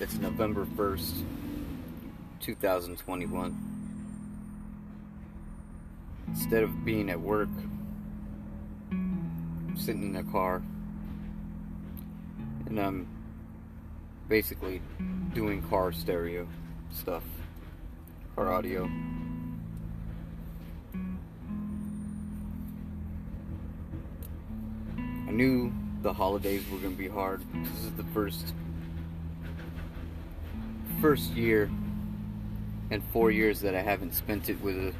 It's November 1st, 2021. Instead of being at work, I'm sitting in the car, and I'm basically doing car stereo stuff, car audio. I knew the holidays were going to be hard. This is the first year and 4 years that I haven't spent it with a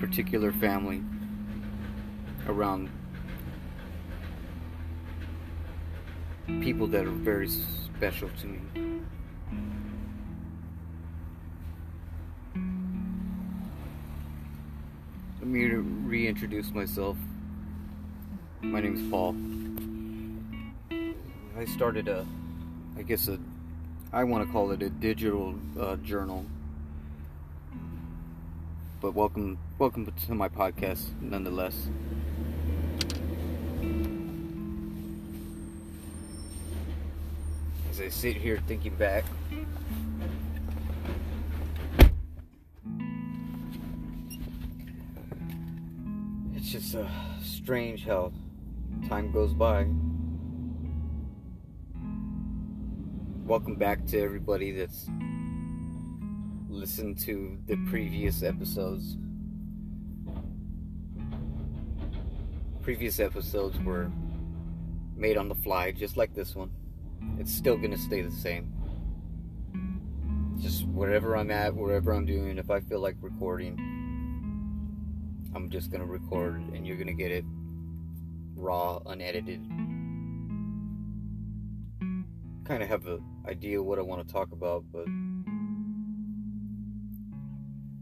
particular family around people that are very special to me. Let me reintroduce myself. My name's Paul. I started I want to call it a digital journal. But welcome to my podcast, nonetheless. As I sit here thinking back, it's just strange how time goes by. Welcome back to everybody that's listened to the previous episodes. Previous episodes were made on the fly, just like this one. It's still gonna stay the same. Just wherever I'm at, wherever I'm doing, if I feel like recording, I'm just gonna record and you're gonna get it raw, unedited. Kind of have an idea what I want to talk about, but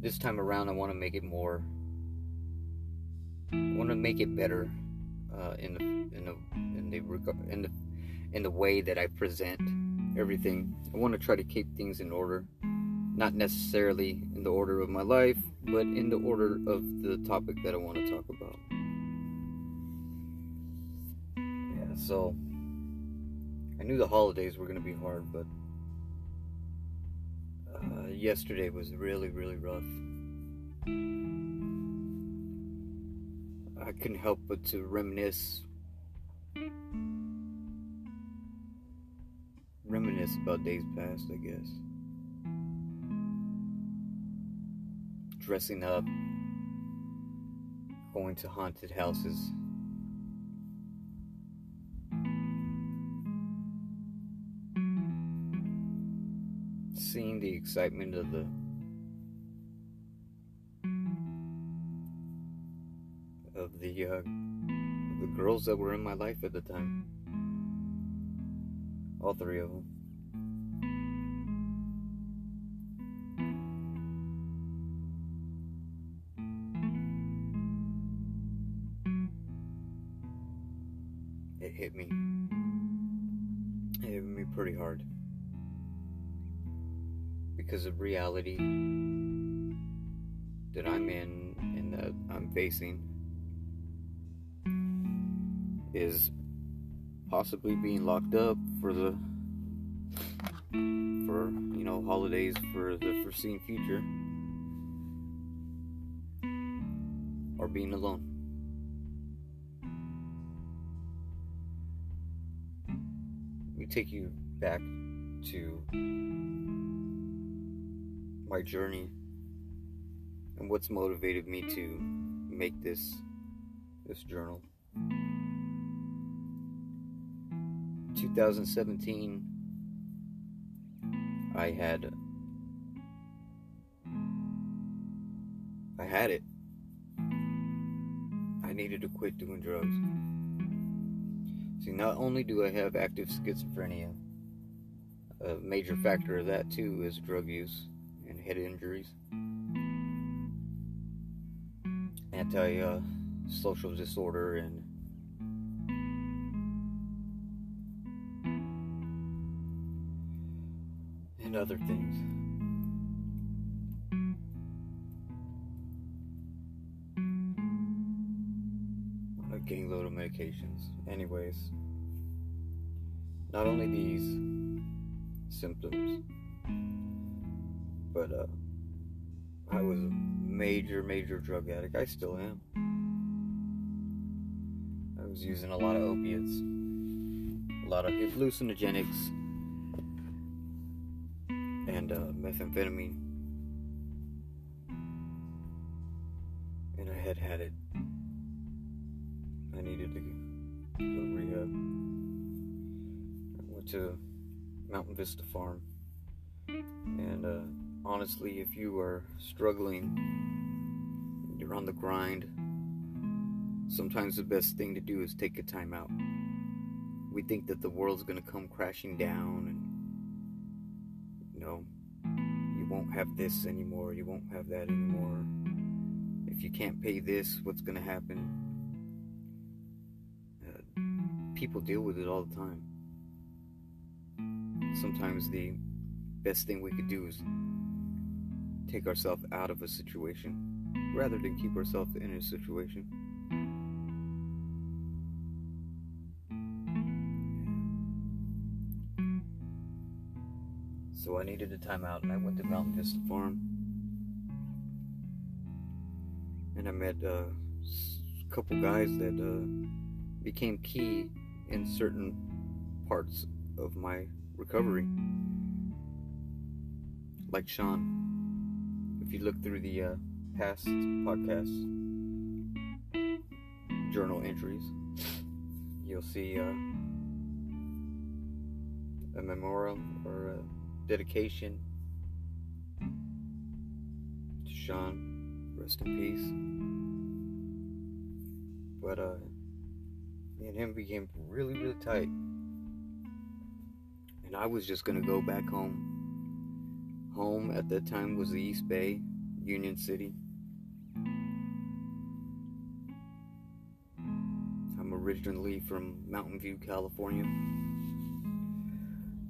this time around I want to make it more, I want to make it better in the way that I present everything. I want to try to keep things in order, not necessarily in the order of my life, but in the order of the topic that I want to talk about. Yeah, so I knew the holidays were going to be hard, but yesterday was really, really rough. I couldn't help but to reminisce about days past, I guess. Dressing up, going to haunted houses. Seeing the excitement of the girls that were in my life at the time, all three of them. It hit me. It hit me pretty hard. Because of reality that I'm in and that I'm facing is possibly being locked up for holidays for the foreseen future, or being alone. Let me take you back to my journey and what's motivated me to make this journal. 2017, I had it. I needed to quit doing drugs. See, not only do I have active schizophrenia, a major factor of that too is drug use and head injuries, antisocial disorder, and other things. A gangload of medications. Anyways, not only these symptoms. But I was a major, major drug addict. I still am. I was using a lot of opiates, a lot of hallucinogenics, and methamphetamine. And I had it. I needed to go to rehab. I went to Mountain Vista Farm. And honestly, if you are struggling, you're on the grind, sometimes the best thing to do is take a time out. We think that the world's going to come crashing down and, you know, you won't have this anymore, you won't have that anymore. If you can't pay this, what's going to happen? People deal with it all the time. Sometimes the best thing we could do is take ourselves out of a situation rather than keep ourselves in a situation. So I needed a time out, and I went to Mountain Vista Farm, and I met a couple guys that became key in certain parts of my recovery. Like Sean, if you look through the past podcasts, journal entries, you'll see a memorial or a dedication to Sean, rest in peace. But me and him became really, really tight, and I was just gonna go back home. Home at that time was the East Bay, Union City. I'm originally from Mountain View, California.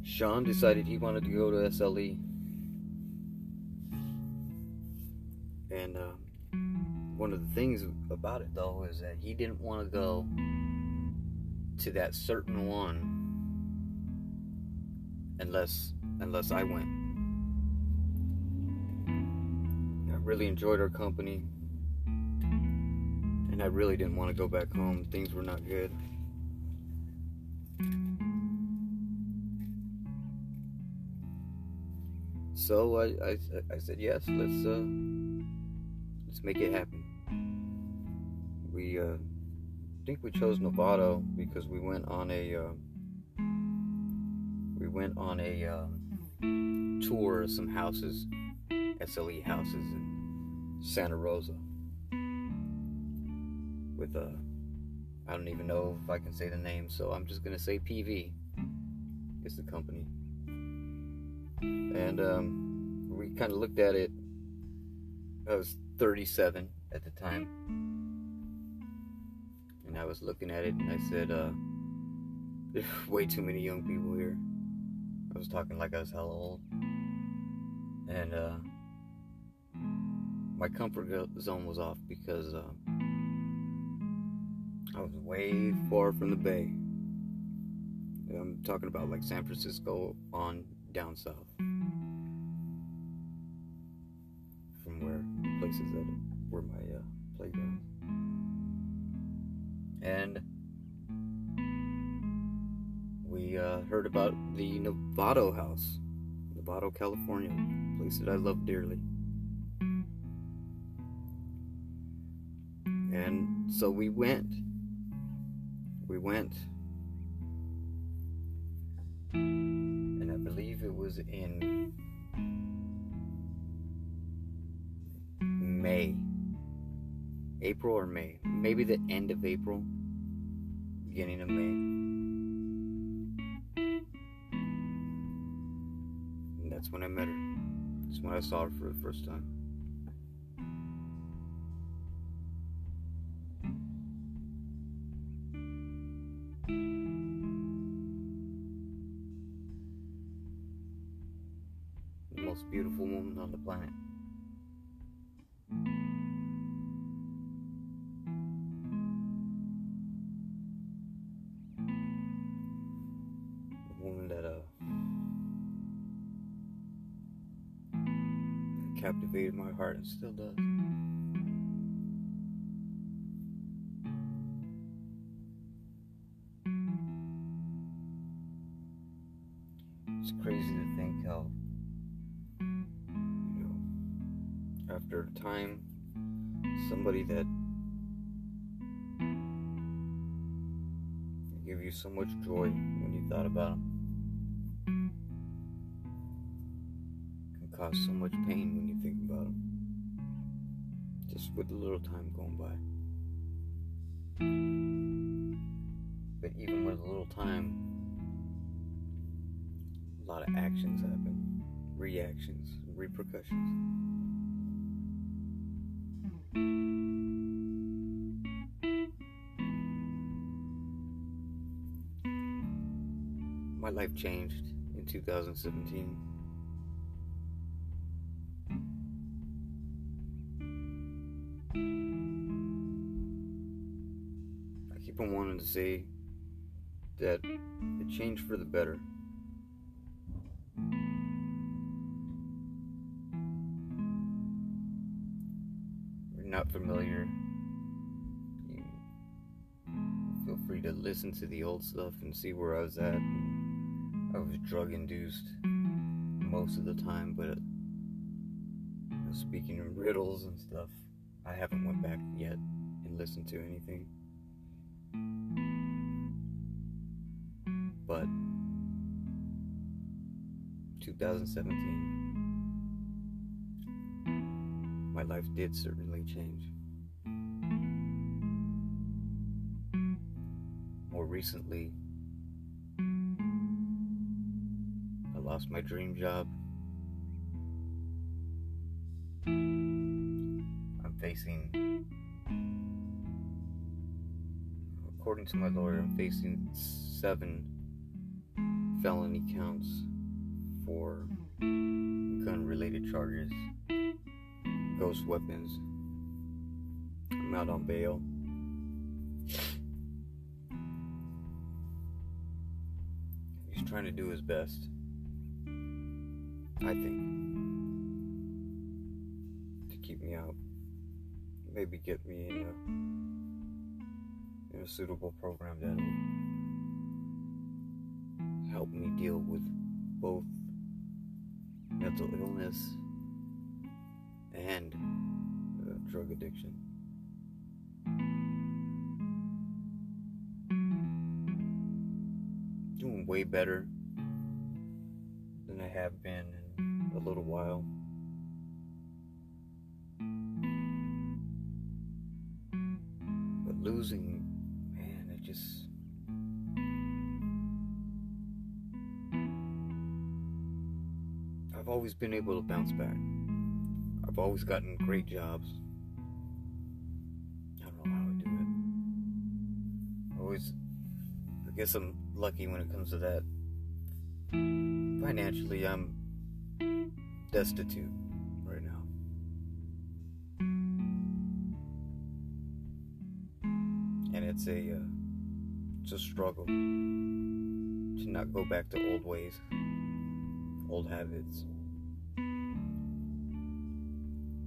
Sean decided he wanted to go to SLE. And one of the things about it, though, is that he didn't want to go to that certain one unless I went. Really enjoyed our company, and I really didn't want to go back home. Things were not good. So I said yes, let's make it happen. We think we chose Novato because we went on a tour of some houses, SLE houses in Santa Rosa, with I don't even know if I can say the name, so I'm just gonna say PV is the company. And we kind of looked at it. I was 37 at the time, and I was looking at it, and I said, there's way too many young people here. I was talking like I was hella old. And my comfort zone was off because I was way far from the Bay. And I'm talking about like San Francisco on down south from where the places that were my playground. And we heard about the Novato house, Novato, California, a place that I love dearly. And so we went, and I believe it was in April or May, maybe the end of April, beginning of May, and that's when I met her, that's when I saw her for the first time. Most beautiful woman on the planet. A woman that captivated my heart and still does. It's crazy to think how, after a time, somebody that gave you so much joy when you thought about them can cause so much pain when you think about them, just with a little time going by. But even with a little time, a lot of actions happen, reactions, repercussions. My life changed in 2017. I keep on wanting to say that it changed for the better. Not familiar, you feel free to listen to the old stuff and see where I was at. I was drug induced most of the time, but I was speaking in riddles and stuff. I haven't went back yet and listened to anything, but 2017, my life did certainly change. More recently, I lost my dream job. I'm facing, according to my lawyer, I'm facing 7 felony counts for gun-related charges. Ghost weapons. I'm out on bail. He's trying to do his best, I think, to keep me out. Maybe get me in a suitable program that'll help me deal with both mental illness and drug addiction. Doing way better than I have been in a little while. But losing, man, it just... I've always been able to bounce back. I've always gotten great jobs. I don't know how I do it. I guess I'm lucky when it comes to that. Financially, I'm destitute right now. And it's a struggle to not go back to old ways, old habits.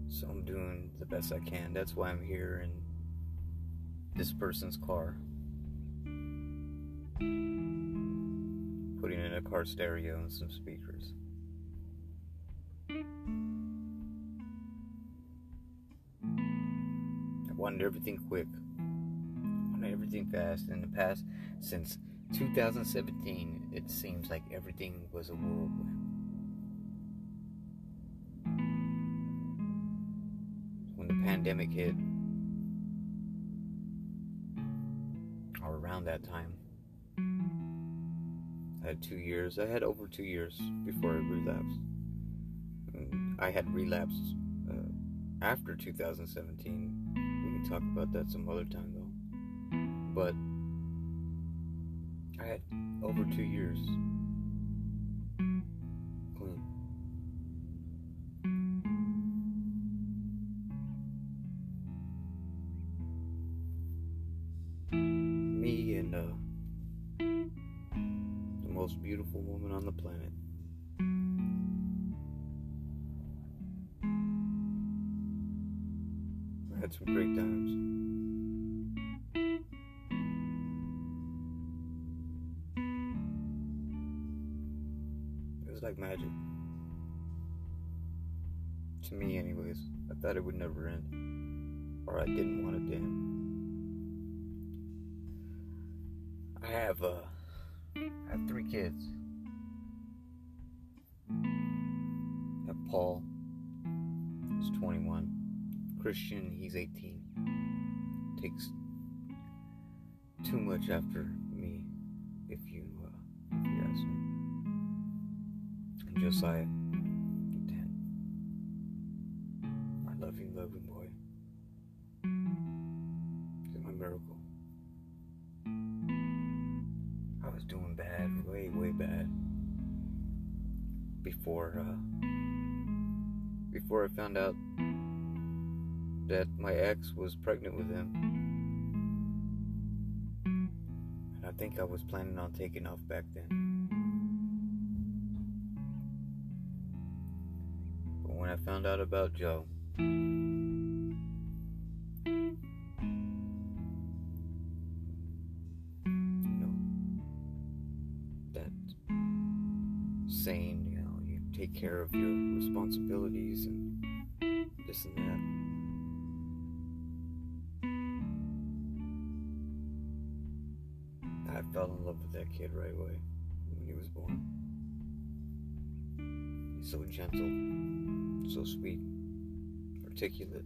So I'm doing the best I can. That's why I'm here in this person's car, putting in a car stereo and some speakers. I wanted everything quick. I wanted everything fast. In the past, since 2017, it seems like everything was a whirlwind. Pandemic hit, or around that time, I had over 2 years before I relapsed, and I had relapsed after 2017, we can talk about that some other time though, but I had over 2 years clean. Most beautiful woman on the planet. had some great times. It was like magic. To me, anyways. I thought it would never end. Or I didn't want it to end. I have 3 kids. I have Paul. He's 21. Christian, he's 18. Takes too much after me, if you ask me. And Josiah, 10. My loving boy. He's my miracle. I was doing bad, way bad, before I found out that my ex was pregnant with him. And I think I was planning on taking off back then. But when I found out about Joe, that saying, you take care of your responsibilities and this and that. I fell in love with that kid right away when he was born. He's so gentle, so sweet, articulate.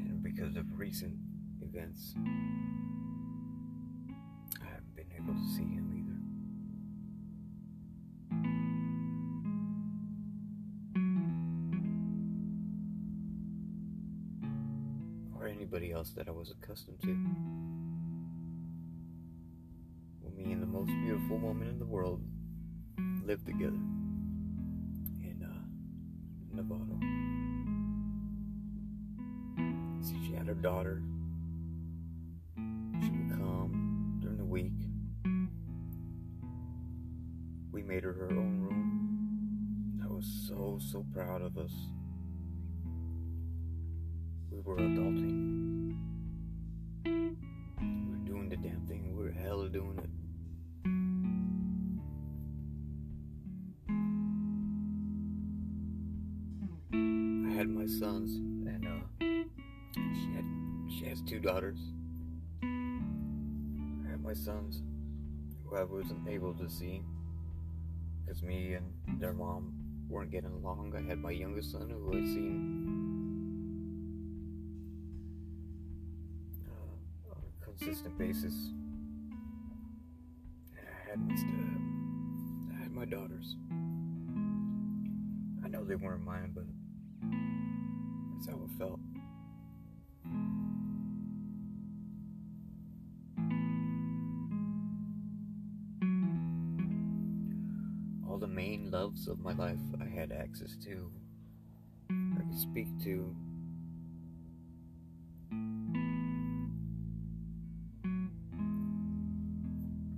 And because of recent events, I haven't been able to see him either. Anybody else that I was accustomed to. When me and the most beautiful woman in the world lived together in Novato. See, she had her daughter. She would come during the week. We made her own room. I was so proud of us. We were adulting. Doing it. I had my sons, and she has 2 daughters. I had my sons, who I wasn't able to see because me and their mom weren't getting along. I had my youngest son, who I seen on a consistent basis. I had my daughters. I know they weren't mine, but that's how it felt. All the main loves of my life I had access to, I could speak to.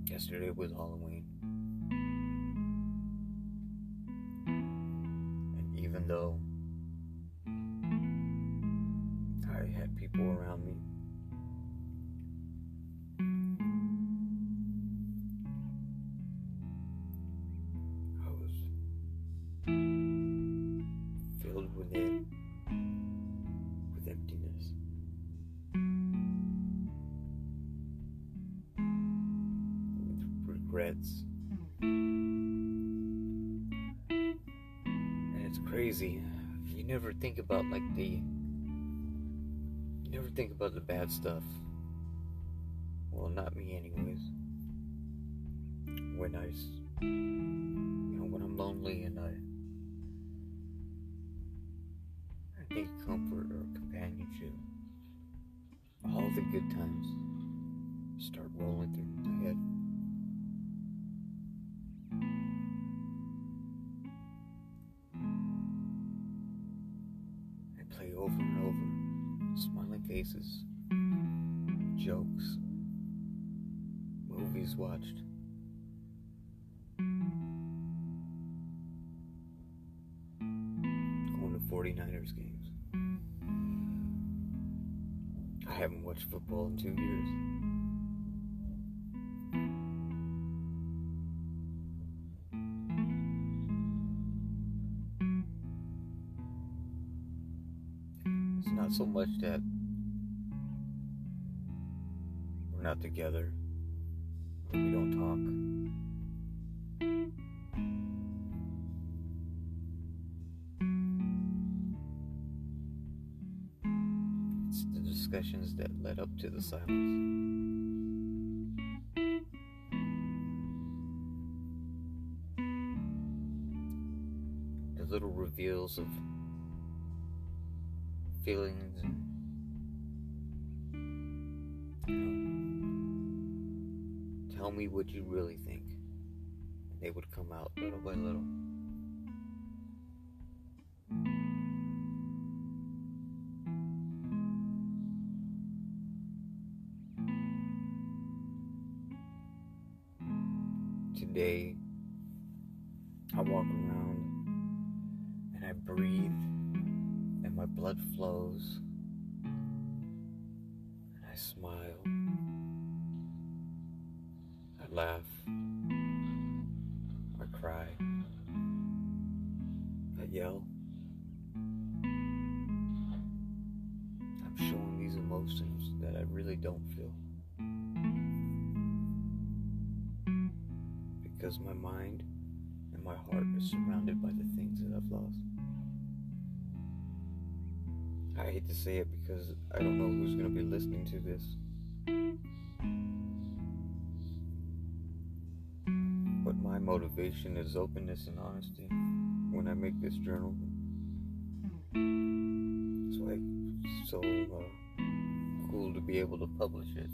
Yesterday was Halloween, and even though I had people around me, I was filled with emptiness. And it's crazy. You never think about the bad stuff. Well, not me, anyways. When I'm lonely and I need comfort or companionship, all the good times start rolling through my head. Over and over, smiling faces, jokes, movies watched, 49ers games. I haven't watched football in 2 years. It's not so much that we're not together, we don't talk. Discussions that led up to the silence. The little reveals of feelings and, tell me what you really think. They would come out little by little. Today, I walk around and I breathe and my blood flows and I smile, I laugh, I cry, I yell. I'm showing these emotions that I really don't feel. Because my mind and my heart are surrounded by the things that I've lost. I hate to say it because I don't know who's going to be listening to this. But my motivation is openness and honesty when I make this journal. So cool to be able to publish it.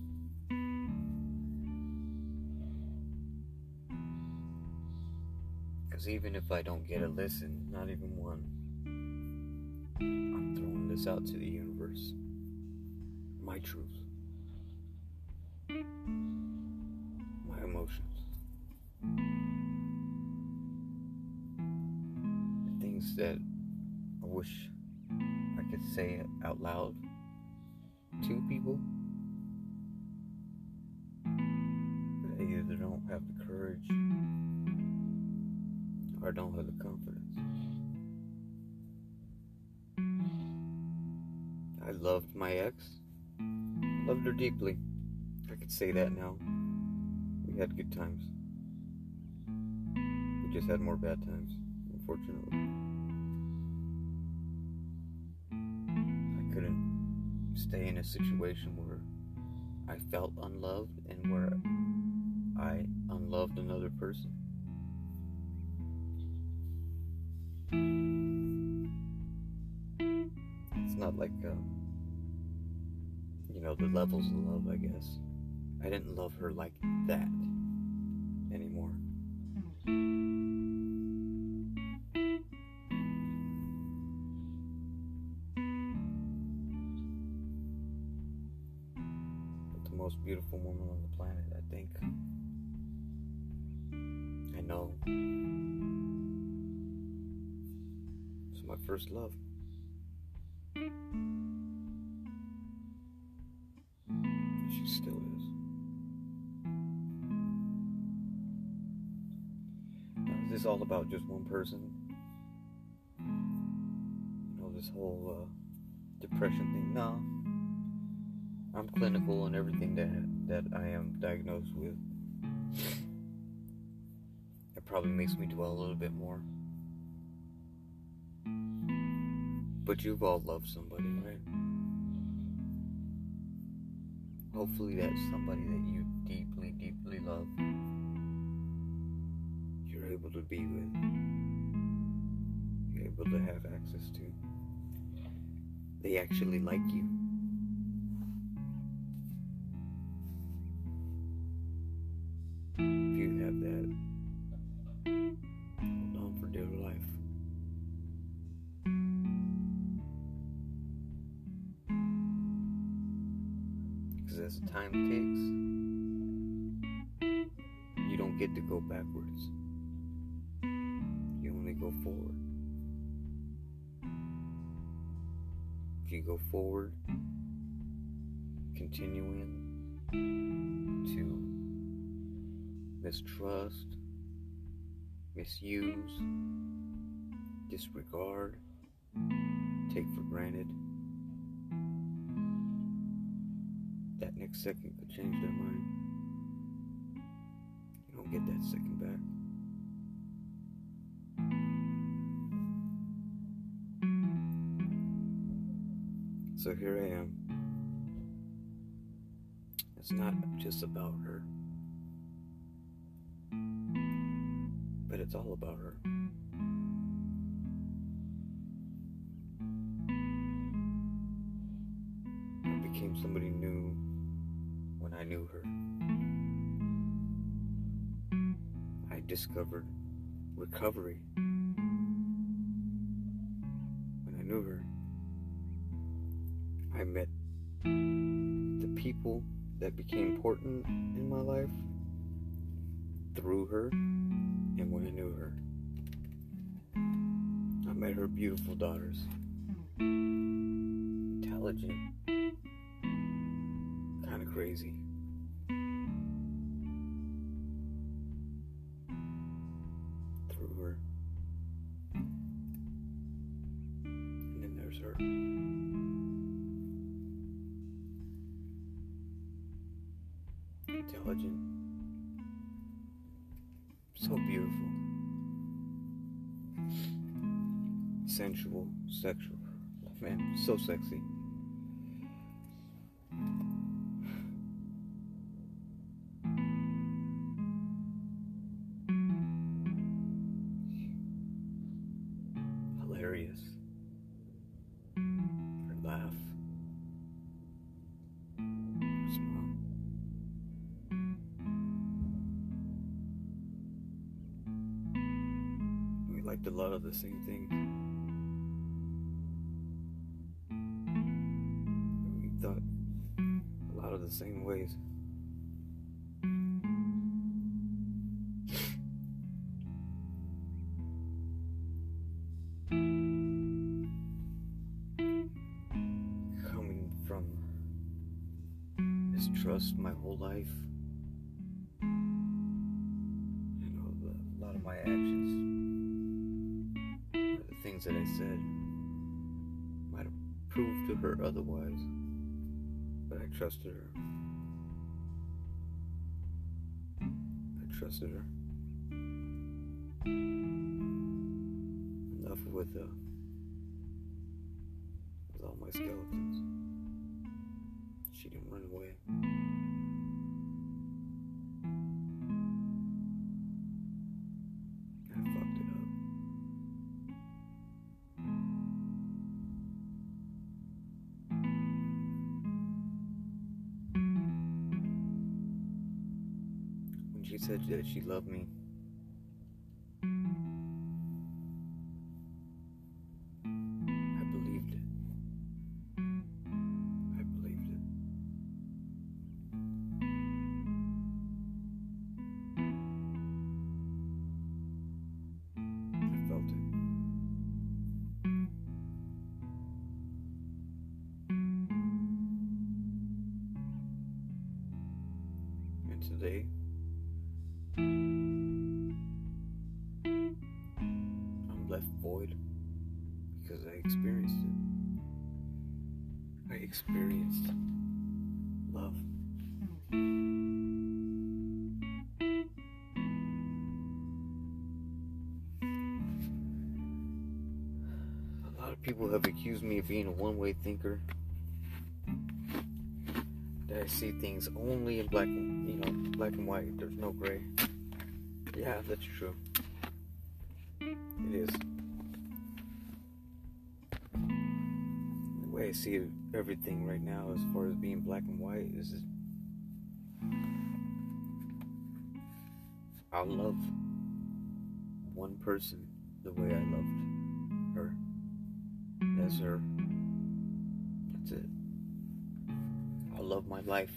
Because even if I don't get a listen, not even one, I'm throwing this out to the universe. My truth. My emotions. The things that I wish I could say out loud to people. But I either don't have the courage or don't have the confidence. I loved my ex. Loved her deeply. I could say that now. We had good times. We just had more bad times, unfortunately. I couldn't stay in a situation where I felt unloved and where I unloved another person. It's not like, the levels of love, I guess. I didn't love her like that anymore. But the most beautiful woman on the planet, I think. I know. My first love. She still is. Now, is this all about just one person? This whole depression thing? No. I'm clinical on everything that I am diagnosed with. That probably makes me dwell a little bit more. But you've all loved somebody, right? Hopefully that's somebody that you deeply, deeply love. You're able to be with. You're able to have access to. They actually like you. If you have that, hold on for dear life. As time takes, you don't get to go backwards. You only go forward. You can go forward, continuing to mistrust, misuse, disregard, take for granted. That next second could change their mind. You don't get that second back. So here I am. It's not just about her, but it's all about her. I became somebody new when I knew her. I discovered recovery when I knew her. I met the people that became important in my life through her and when I knew her. I met her beautiful daughters, intelligent, kind of crazy. Through her. And then there's her. Intelligent, so beautiful, sensual, sexual, man, so sexy. Hilarious, her laugh. A lot of the same things. We thought a lot of the same ways. Coming from mistrust my whole life, you know, a lot of my actions, things that I said might have proved to her otherwise, but I trusted her. Enough with all my skeletons. She didn't run away. She said that she loved me. I believed it. I felt it. And today, void, because I experienced it. I experienced love. A lot of people have accused me of being a one-way thinker, that I see things only in black and white. There's no gray. Yeah, that's true. It is. I see everything right now as far as being black and white is just I'll love one person the way I loved her. That's her. That's it. I'll love my life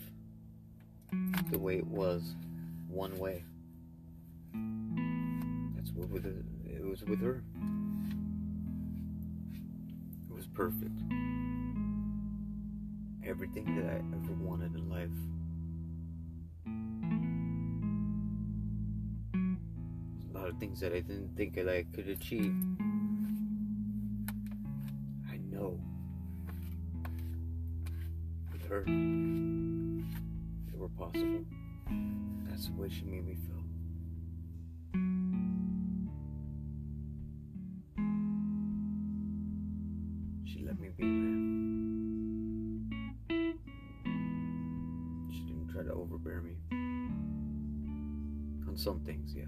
the way it was, one way. That's what it was with her. It was perfect. everything that I ever wanted in life. A lot of things that I didn't think that I could achieve. I know. With her, they were possible. That's the way she made me feel. She let me be there. She didn't try to overbear me. On some things, yeah.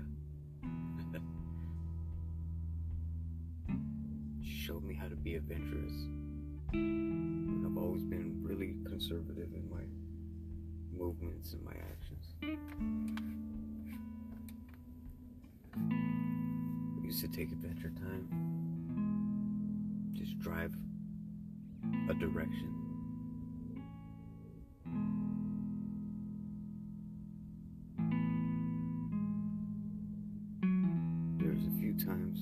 She showed me how to be adventurous. And I've always been really conservative in my movements and my actions. We used to take adventure time. Just drive a direction. There's a few times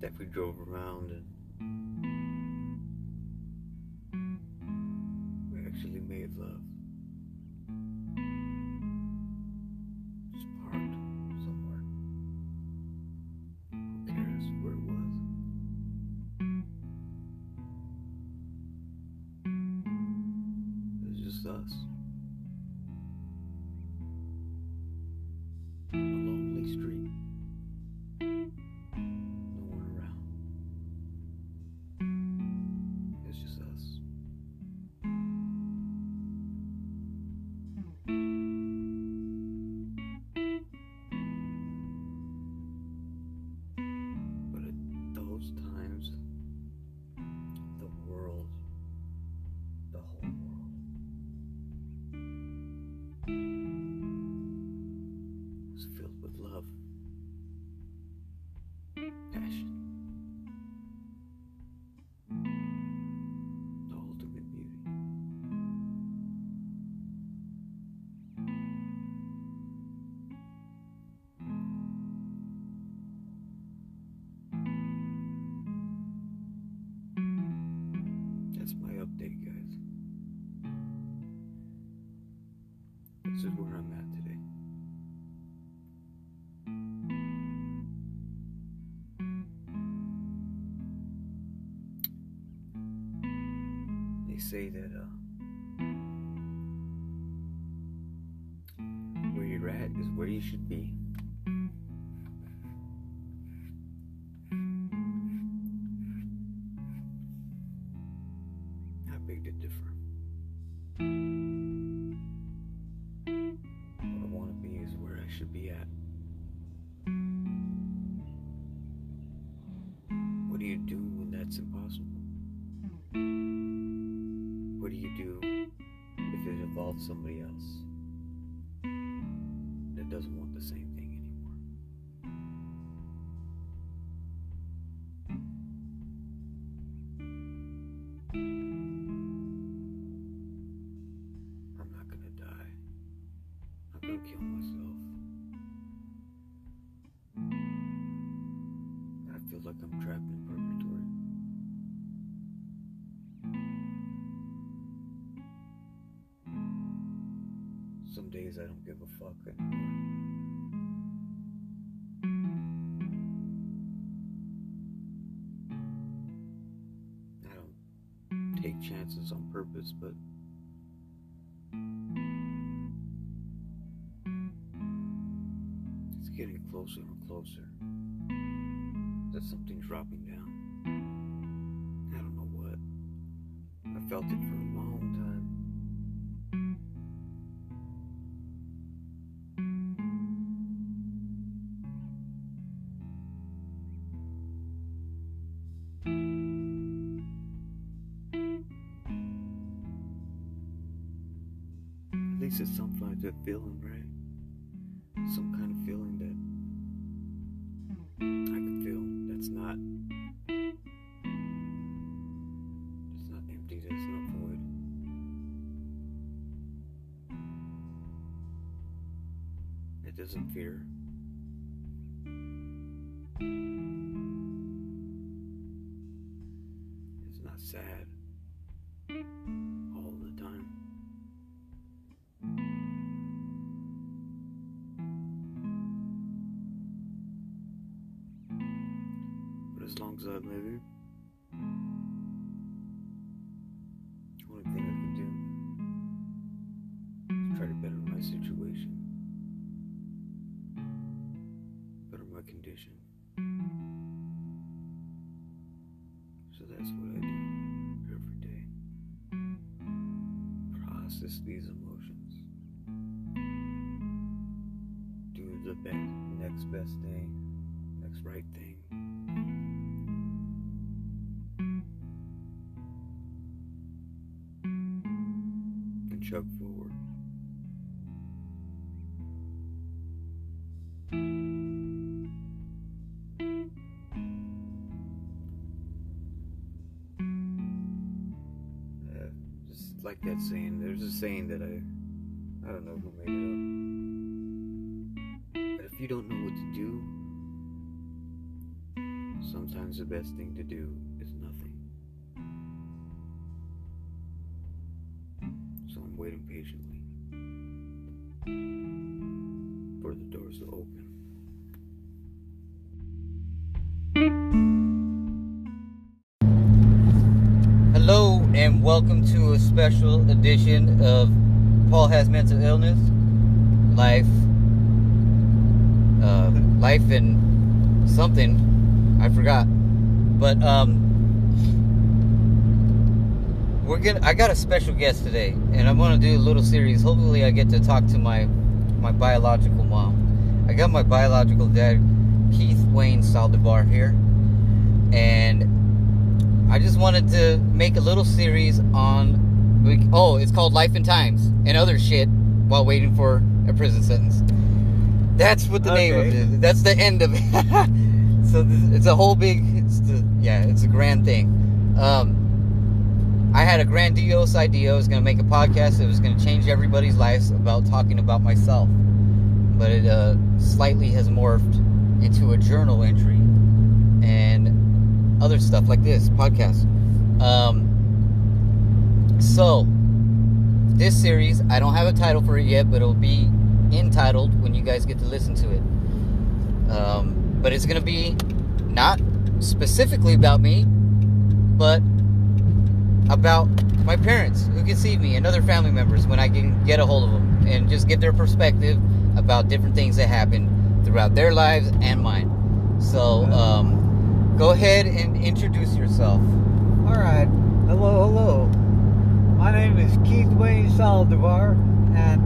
that we drove around and we actually made love. This is where I'm at today. They say that where you're at is where you should be. I beg to differ. Should be at. What do you do when that's impossible? What do you do if it involves somebody else that doesn't want the same thing anymore? I'm not gonna die. I'm gonna kill myself. Like I'm trapped in purgatory. Some days I don't give a fuck anymore. I don't take chances on purpose, but it's getting closer and closer. That something's dropping down. I don't know what. I felt it for a long time. At least it's something like that feeling, right? Some kind of feeling that it's not empty, that's not void. It doesn't fear. sad all the time. But as long as I'm living, the only thing I can do is try to better my situation, better my condition. So that's what I do every day. Process these emotions. Do the next best thing, next right thing. And chug forward. Like that saying, there's a saying that I don't know who made it up, but if you don't know what to do, sometimes the best thing to do is nothing. So I'm waiting patiently for the doors to open. Hello and welcome to a special edition of Paul Has Mental Illness, Life and something, I forgot, but I got a special guest today, and I'm going to do a little series. Hopefully I get to talk to my biological mom. I got my biological dad, Keith Wayne Saldivar, here, and I just wanted to make a little series on, it's called Life and Times and Other Shit While Waiting for a Prison Sentence. That's what the name of it is. That's the end of it. So it's a whole big, it's a grand thing. I had a grandiose idea. I was going to make a podcast that was going to change everybody's lives about talking about myself. But it slightly has morphed into a journal entry and other stuff like this podcast. So this series, I don't have a title for it yet, but it'll be entitled when you guys get to listen to it. But it's gonna be not specifically about me, but about my parents who conceived me and other family members when I can get a hold of them and just get their perspective about different things that happen throughout their lives and mine. So go ahead and introduce yourself. Alright, hello. My name is Keith Wayne Saldivar, and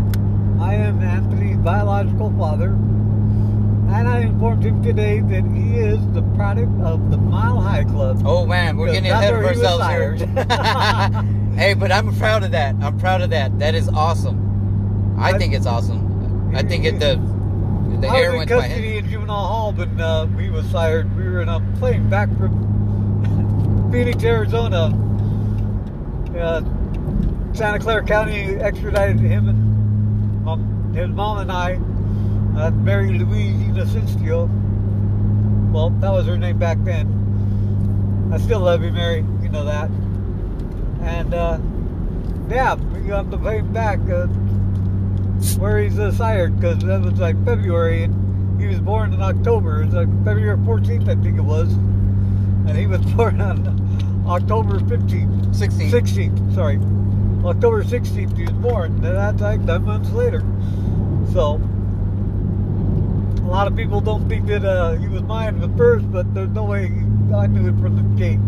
I am Anthony's biological father. And I informed him today that he is the product of the Mile High Club. Oh man, we're getting ahead of ourselves here. Hey, but I'm proud of that. That is awesome. I think it's awesome. I think it does. I was in custody in juvenile hall, but we was sired. We were in a plane back from Phoenix, Arizona. Santa Clara County extradited him and his mom and I. Mary Louise Nascistio. Well, that was her name back then. I still love you, Mary. You know that. And we got the plane back. Where he's sired, because that was like February, and he was born in October. It was like February 14th, I think it was, and he was born on October 15th. 16th. 16th, sorry. October 16th, he was born, and that's like 9 months later. So, a lot of people don't think that he was mine at first, but there's no way I knew it from the gate.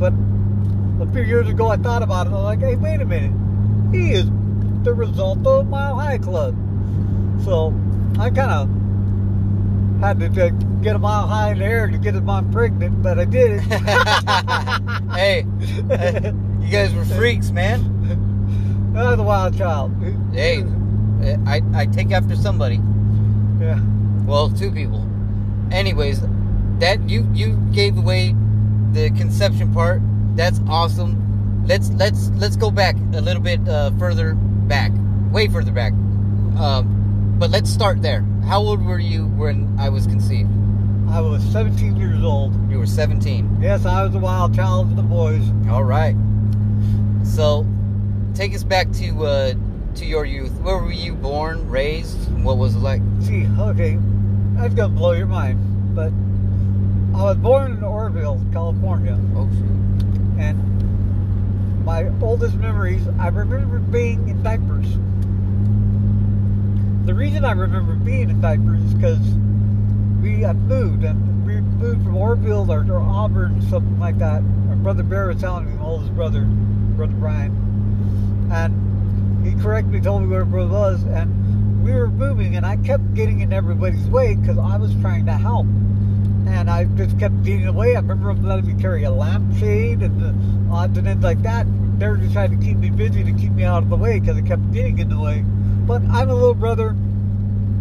But a few years ago, I thought about it, and I was like, hey, wait a minute, he is the result of Mile High Club. So I kind of had to get a mile high in the air to get his mom pregnant, but I did it. Hey, you guys were freaks, man. I was a wild child. Hey, I take after somebody. Yeah. Well, two people. Anyways, that you gave away the conception part. That's awesome. Let's go back a little bit way further back, but let's start there. How old were you when I was conceived? I was 17 years old. You were 17? Yes, I was a wild child of the boys. All right. So, take us back to your youth. Where were you born, raised? What was it like? See, okay, that's going to blow your mind, but I was born in Oroville, California. Oh, shoot. And my oldest memories, I remember being in diapers. The reason I remember being in diapers is because we had moved, and we moved from Oroville or Auburn, something like that. My brother Bear was telling me, my oldest brother, Brother Brian, and he correctly told me where Brother was, and we were moving, and I kept getting in everybody's way because I was trying to help, and I just kept getting away. I remember them letting me carry a lampshade and the odds and ends like that. They were just trying to keep me busy, to keep me out of the way because I kept getting in the way. But I'm a little brother.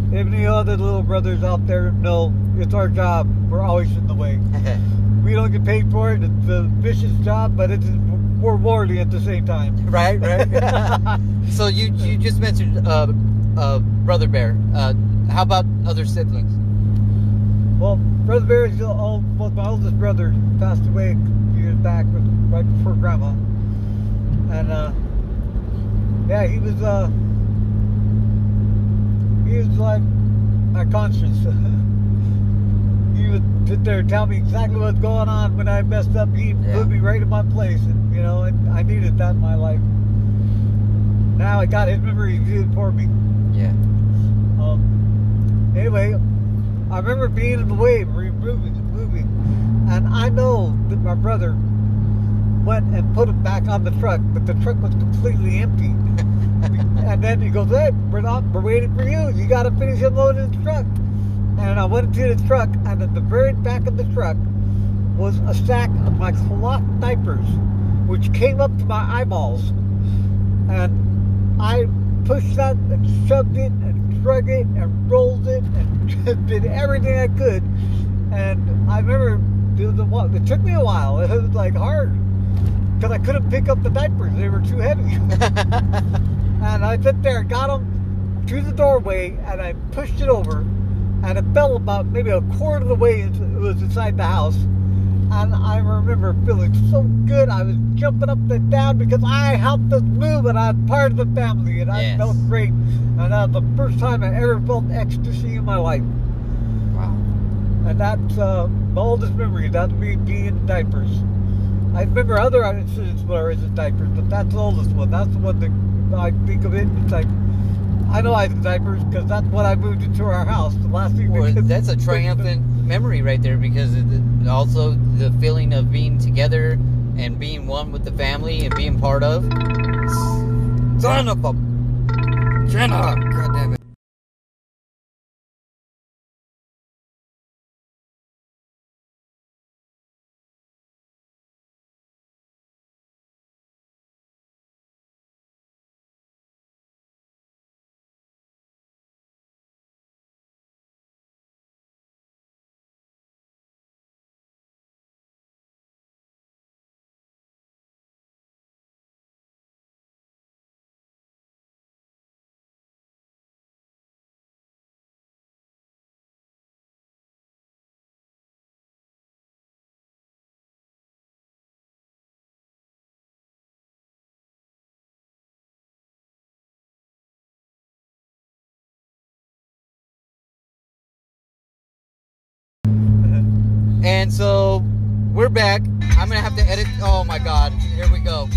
If any other little brothers out there know, it's our job. We're always in the way. We don't get paid for it. It's a vicious job, but it's rewarding at the same time. Right, right. So you just mentioned Brother Bear. How about other siblings? Well, Brother Bear is my oldest brother. Passed away years back, right before Grandma. And yeah, he was. He was like my conscience. He would sit there and tell me exactly what's going on when I messed up. He put me right in my place, and you know, and I needed that in my life. Now I got his memory viewed for me. Yeah. Anyway, I remember being in the way, moving, and I know that my brother went and put it back on the truck, but the truck was completely empty. And then he goes, "Hey, we're waiting for you. You got to finish unloading the truck." And I went into the truck, and at the very back of the truck was a stack of my cloth diapers, which came up to my eyeballs. And I pushed that and shoved it and drug it and rolled it and did everything I could. And I remember it took me a while. It was like hard because I couldn't pick up the diapers. They were too heavy. And I sat there and got him to the doorway, and I pushed it over, and it fell about maybe a quarter of the way inside the house. And I remember feeling so good. I was jumping up and down because I helped us move, and I'm part of the family, and I felt great. And that was the first time I ever felt ecstasy in my life. Wow. And that's my oldest memory. That's me being in diapers. I remember other incidents where I was in diapers, but that's the oldest one. That's the one that I think of it, it's like, I know I had diapers because that's what I moved into our house. The last thing that's a triumphant memory right there, because also the feeling of being together and being one with the family and being part of. Son of a... God damn it. And so, we're back. I'm going to have to edit. Oh, my God. Here we go.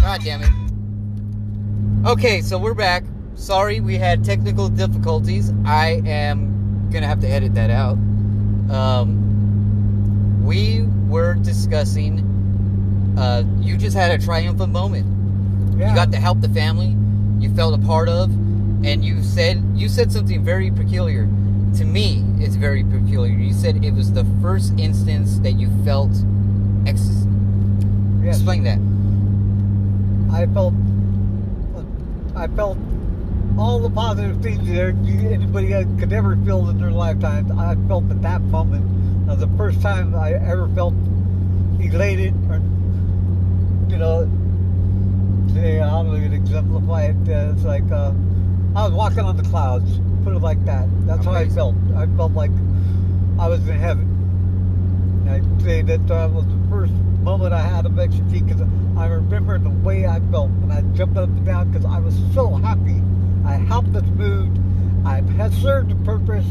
God damn it. Okay, so we're back. Sorry, we had technical difficulties. I am going to have to edit that out. We were discussing, you just had a triumphant moment. Yeah. You got to help the family. You felt a part of. And you said something very peculiar. To me, it's very peculiar. You said it was the first instance that you felt ecstasy. Yes. Explain that. I felt all the positive things that anybody could ever feel in their lifetimes. I felt at that moment. That was the first time I ever felt elated, or, you know, I don't know how to exemplify it. It's like I was walking on the clouds. put it like that. That's how I felt. I felt like I was in heaven. And I'd say that was the first moment I had of ecstasy, because I remember the way I felt, and I jumped up and down because I was so happy. I helped us move. I had served a purpose.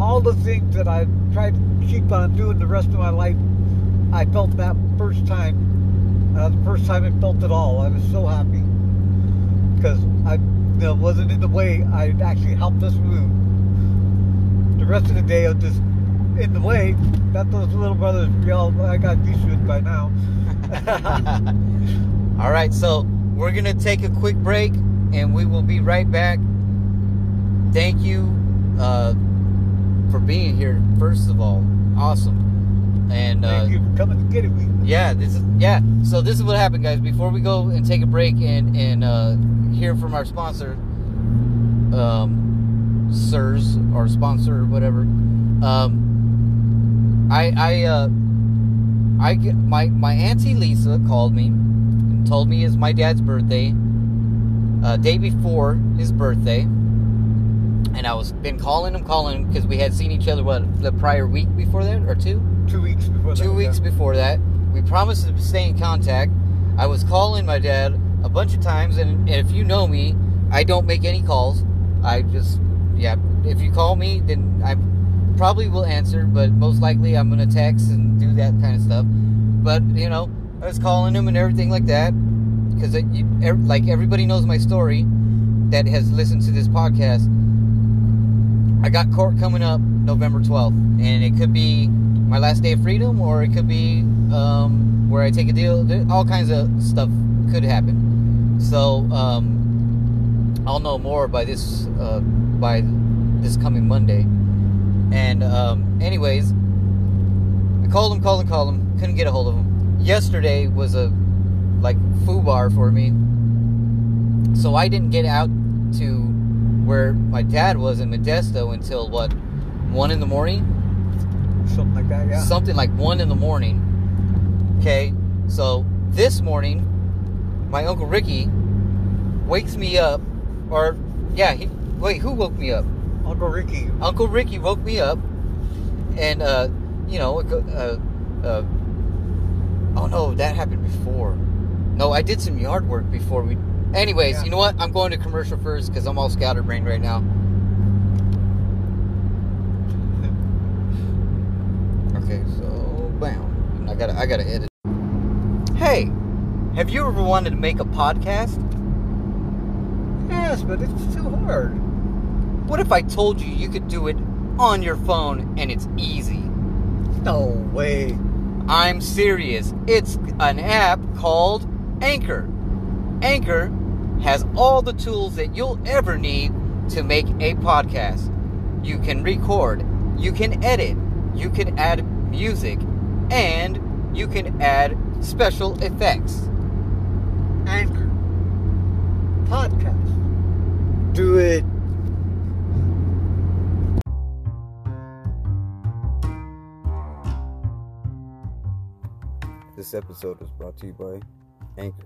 All the things that I tried to keep on doing the rest of my life, I felt that first time. The first time I felt it all. I was so happy because I wasn't in the way. I actually helped us move. The rest of the day I was just in the way. Got those little brothers. I got used to it by now. All right, so we're going to take a quick break, and we will be right back. Thank you for being here, first of all. Awesome. And thank you for coming to get me. So this is what happened, guys. Before we go and take a break and hear from our sponsor, I get, my auntie Lisa called me and told me it's my dad's birthday, day before his birthday, and I was been calling him because we had seen each other the prior week before that, or two weeks before that. We promised to stay in contact. I was calling my dad a bunch of times, and if you know me, I don't make any calls. I just if you call me, then I probably will answer, but most likely I'm gonna text and do that kind of stuff. But I was calling him and everything like that, because like everybody knows my story that has listened to this podcast. I got court coming up November 12th, and it could be my last day of freedom, or it could be where I take a deal. All kinds of stuff could happen. So I'll know more by this coming Monday. And anyways, I called him, couldn't get a hold of him. Yesterday was a foobar for me, so I didn't get out to where my dad was in Modesto until 1 in the morning? Something like that, yeah. Something like 1 in the morning. Okay, so this morning, my Uncle Ricky wakes me up, who woke me up? Uncle Ricky. Uncle Ricky woke me up, and, oh no, that happened before. No, I did some yard work before we... Anyways, yeah. You know what? I'm going to commercial first because I'm all scatterbrained right now. Okay, so bam. I gotta edit. Hey, have you ever wanted to make a podcast? Yes, but it's too hard. What if I told you you could do it on your phone and it's easy? No way. I'm serious. It's an app called Anchor. Anchor has all the tools that you'll ever need to make a podcast. You can record, you can edit, you can add music, and you can add special effects. Anchor. Podcast. Do it. This episode is brought to you by Anchor.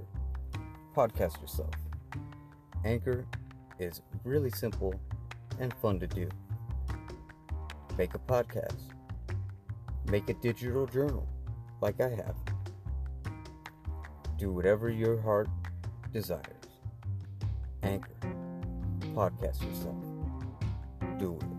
Podcast yourself. Anchor is really simple and fun to do. Make a podcast. Make a digital journal like I have. Do whatever your heart desires. Anchor. Podcast yourself. Do it.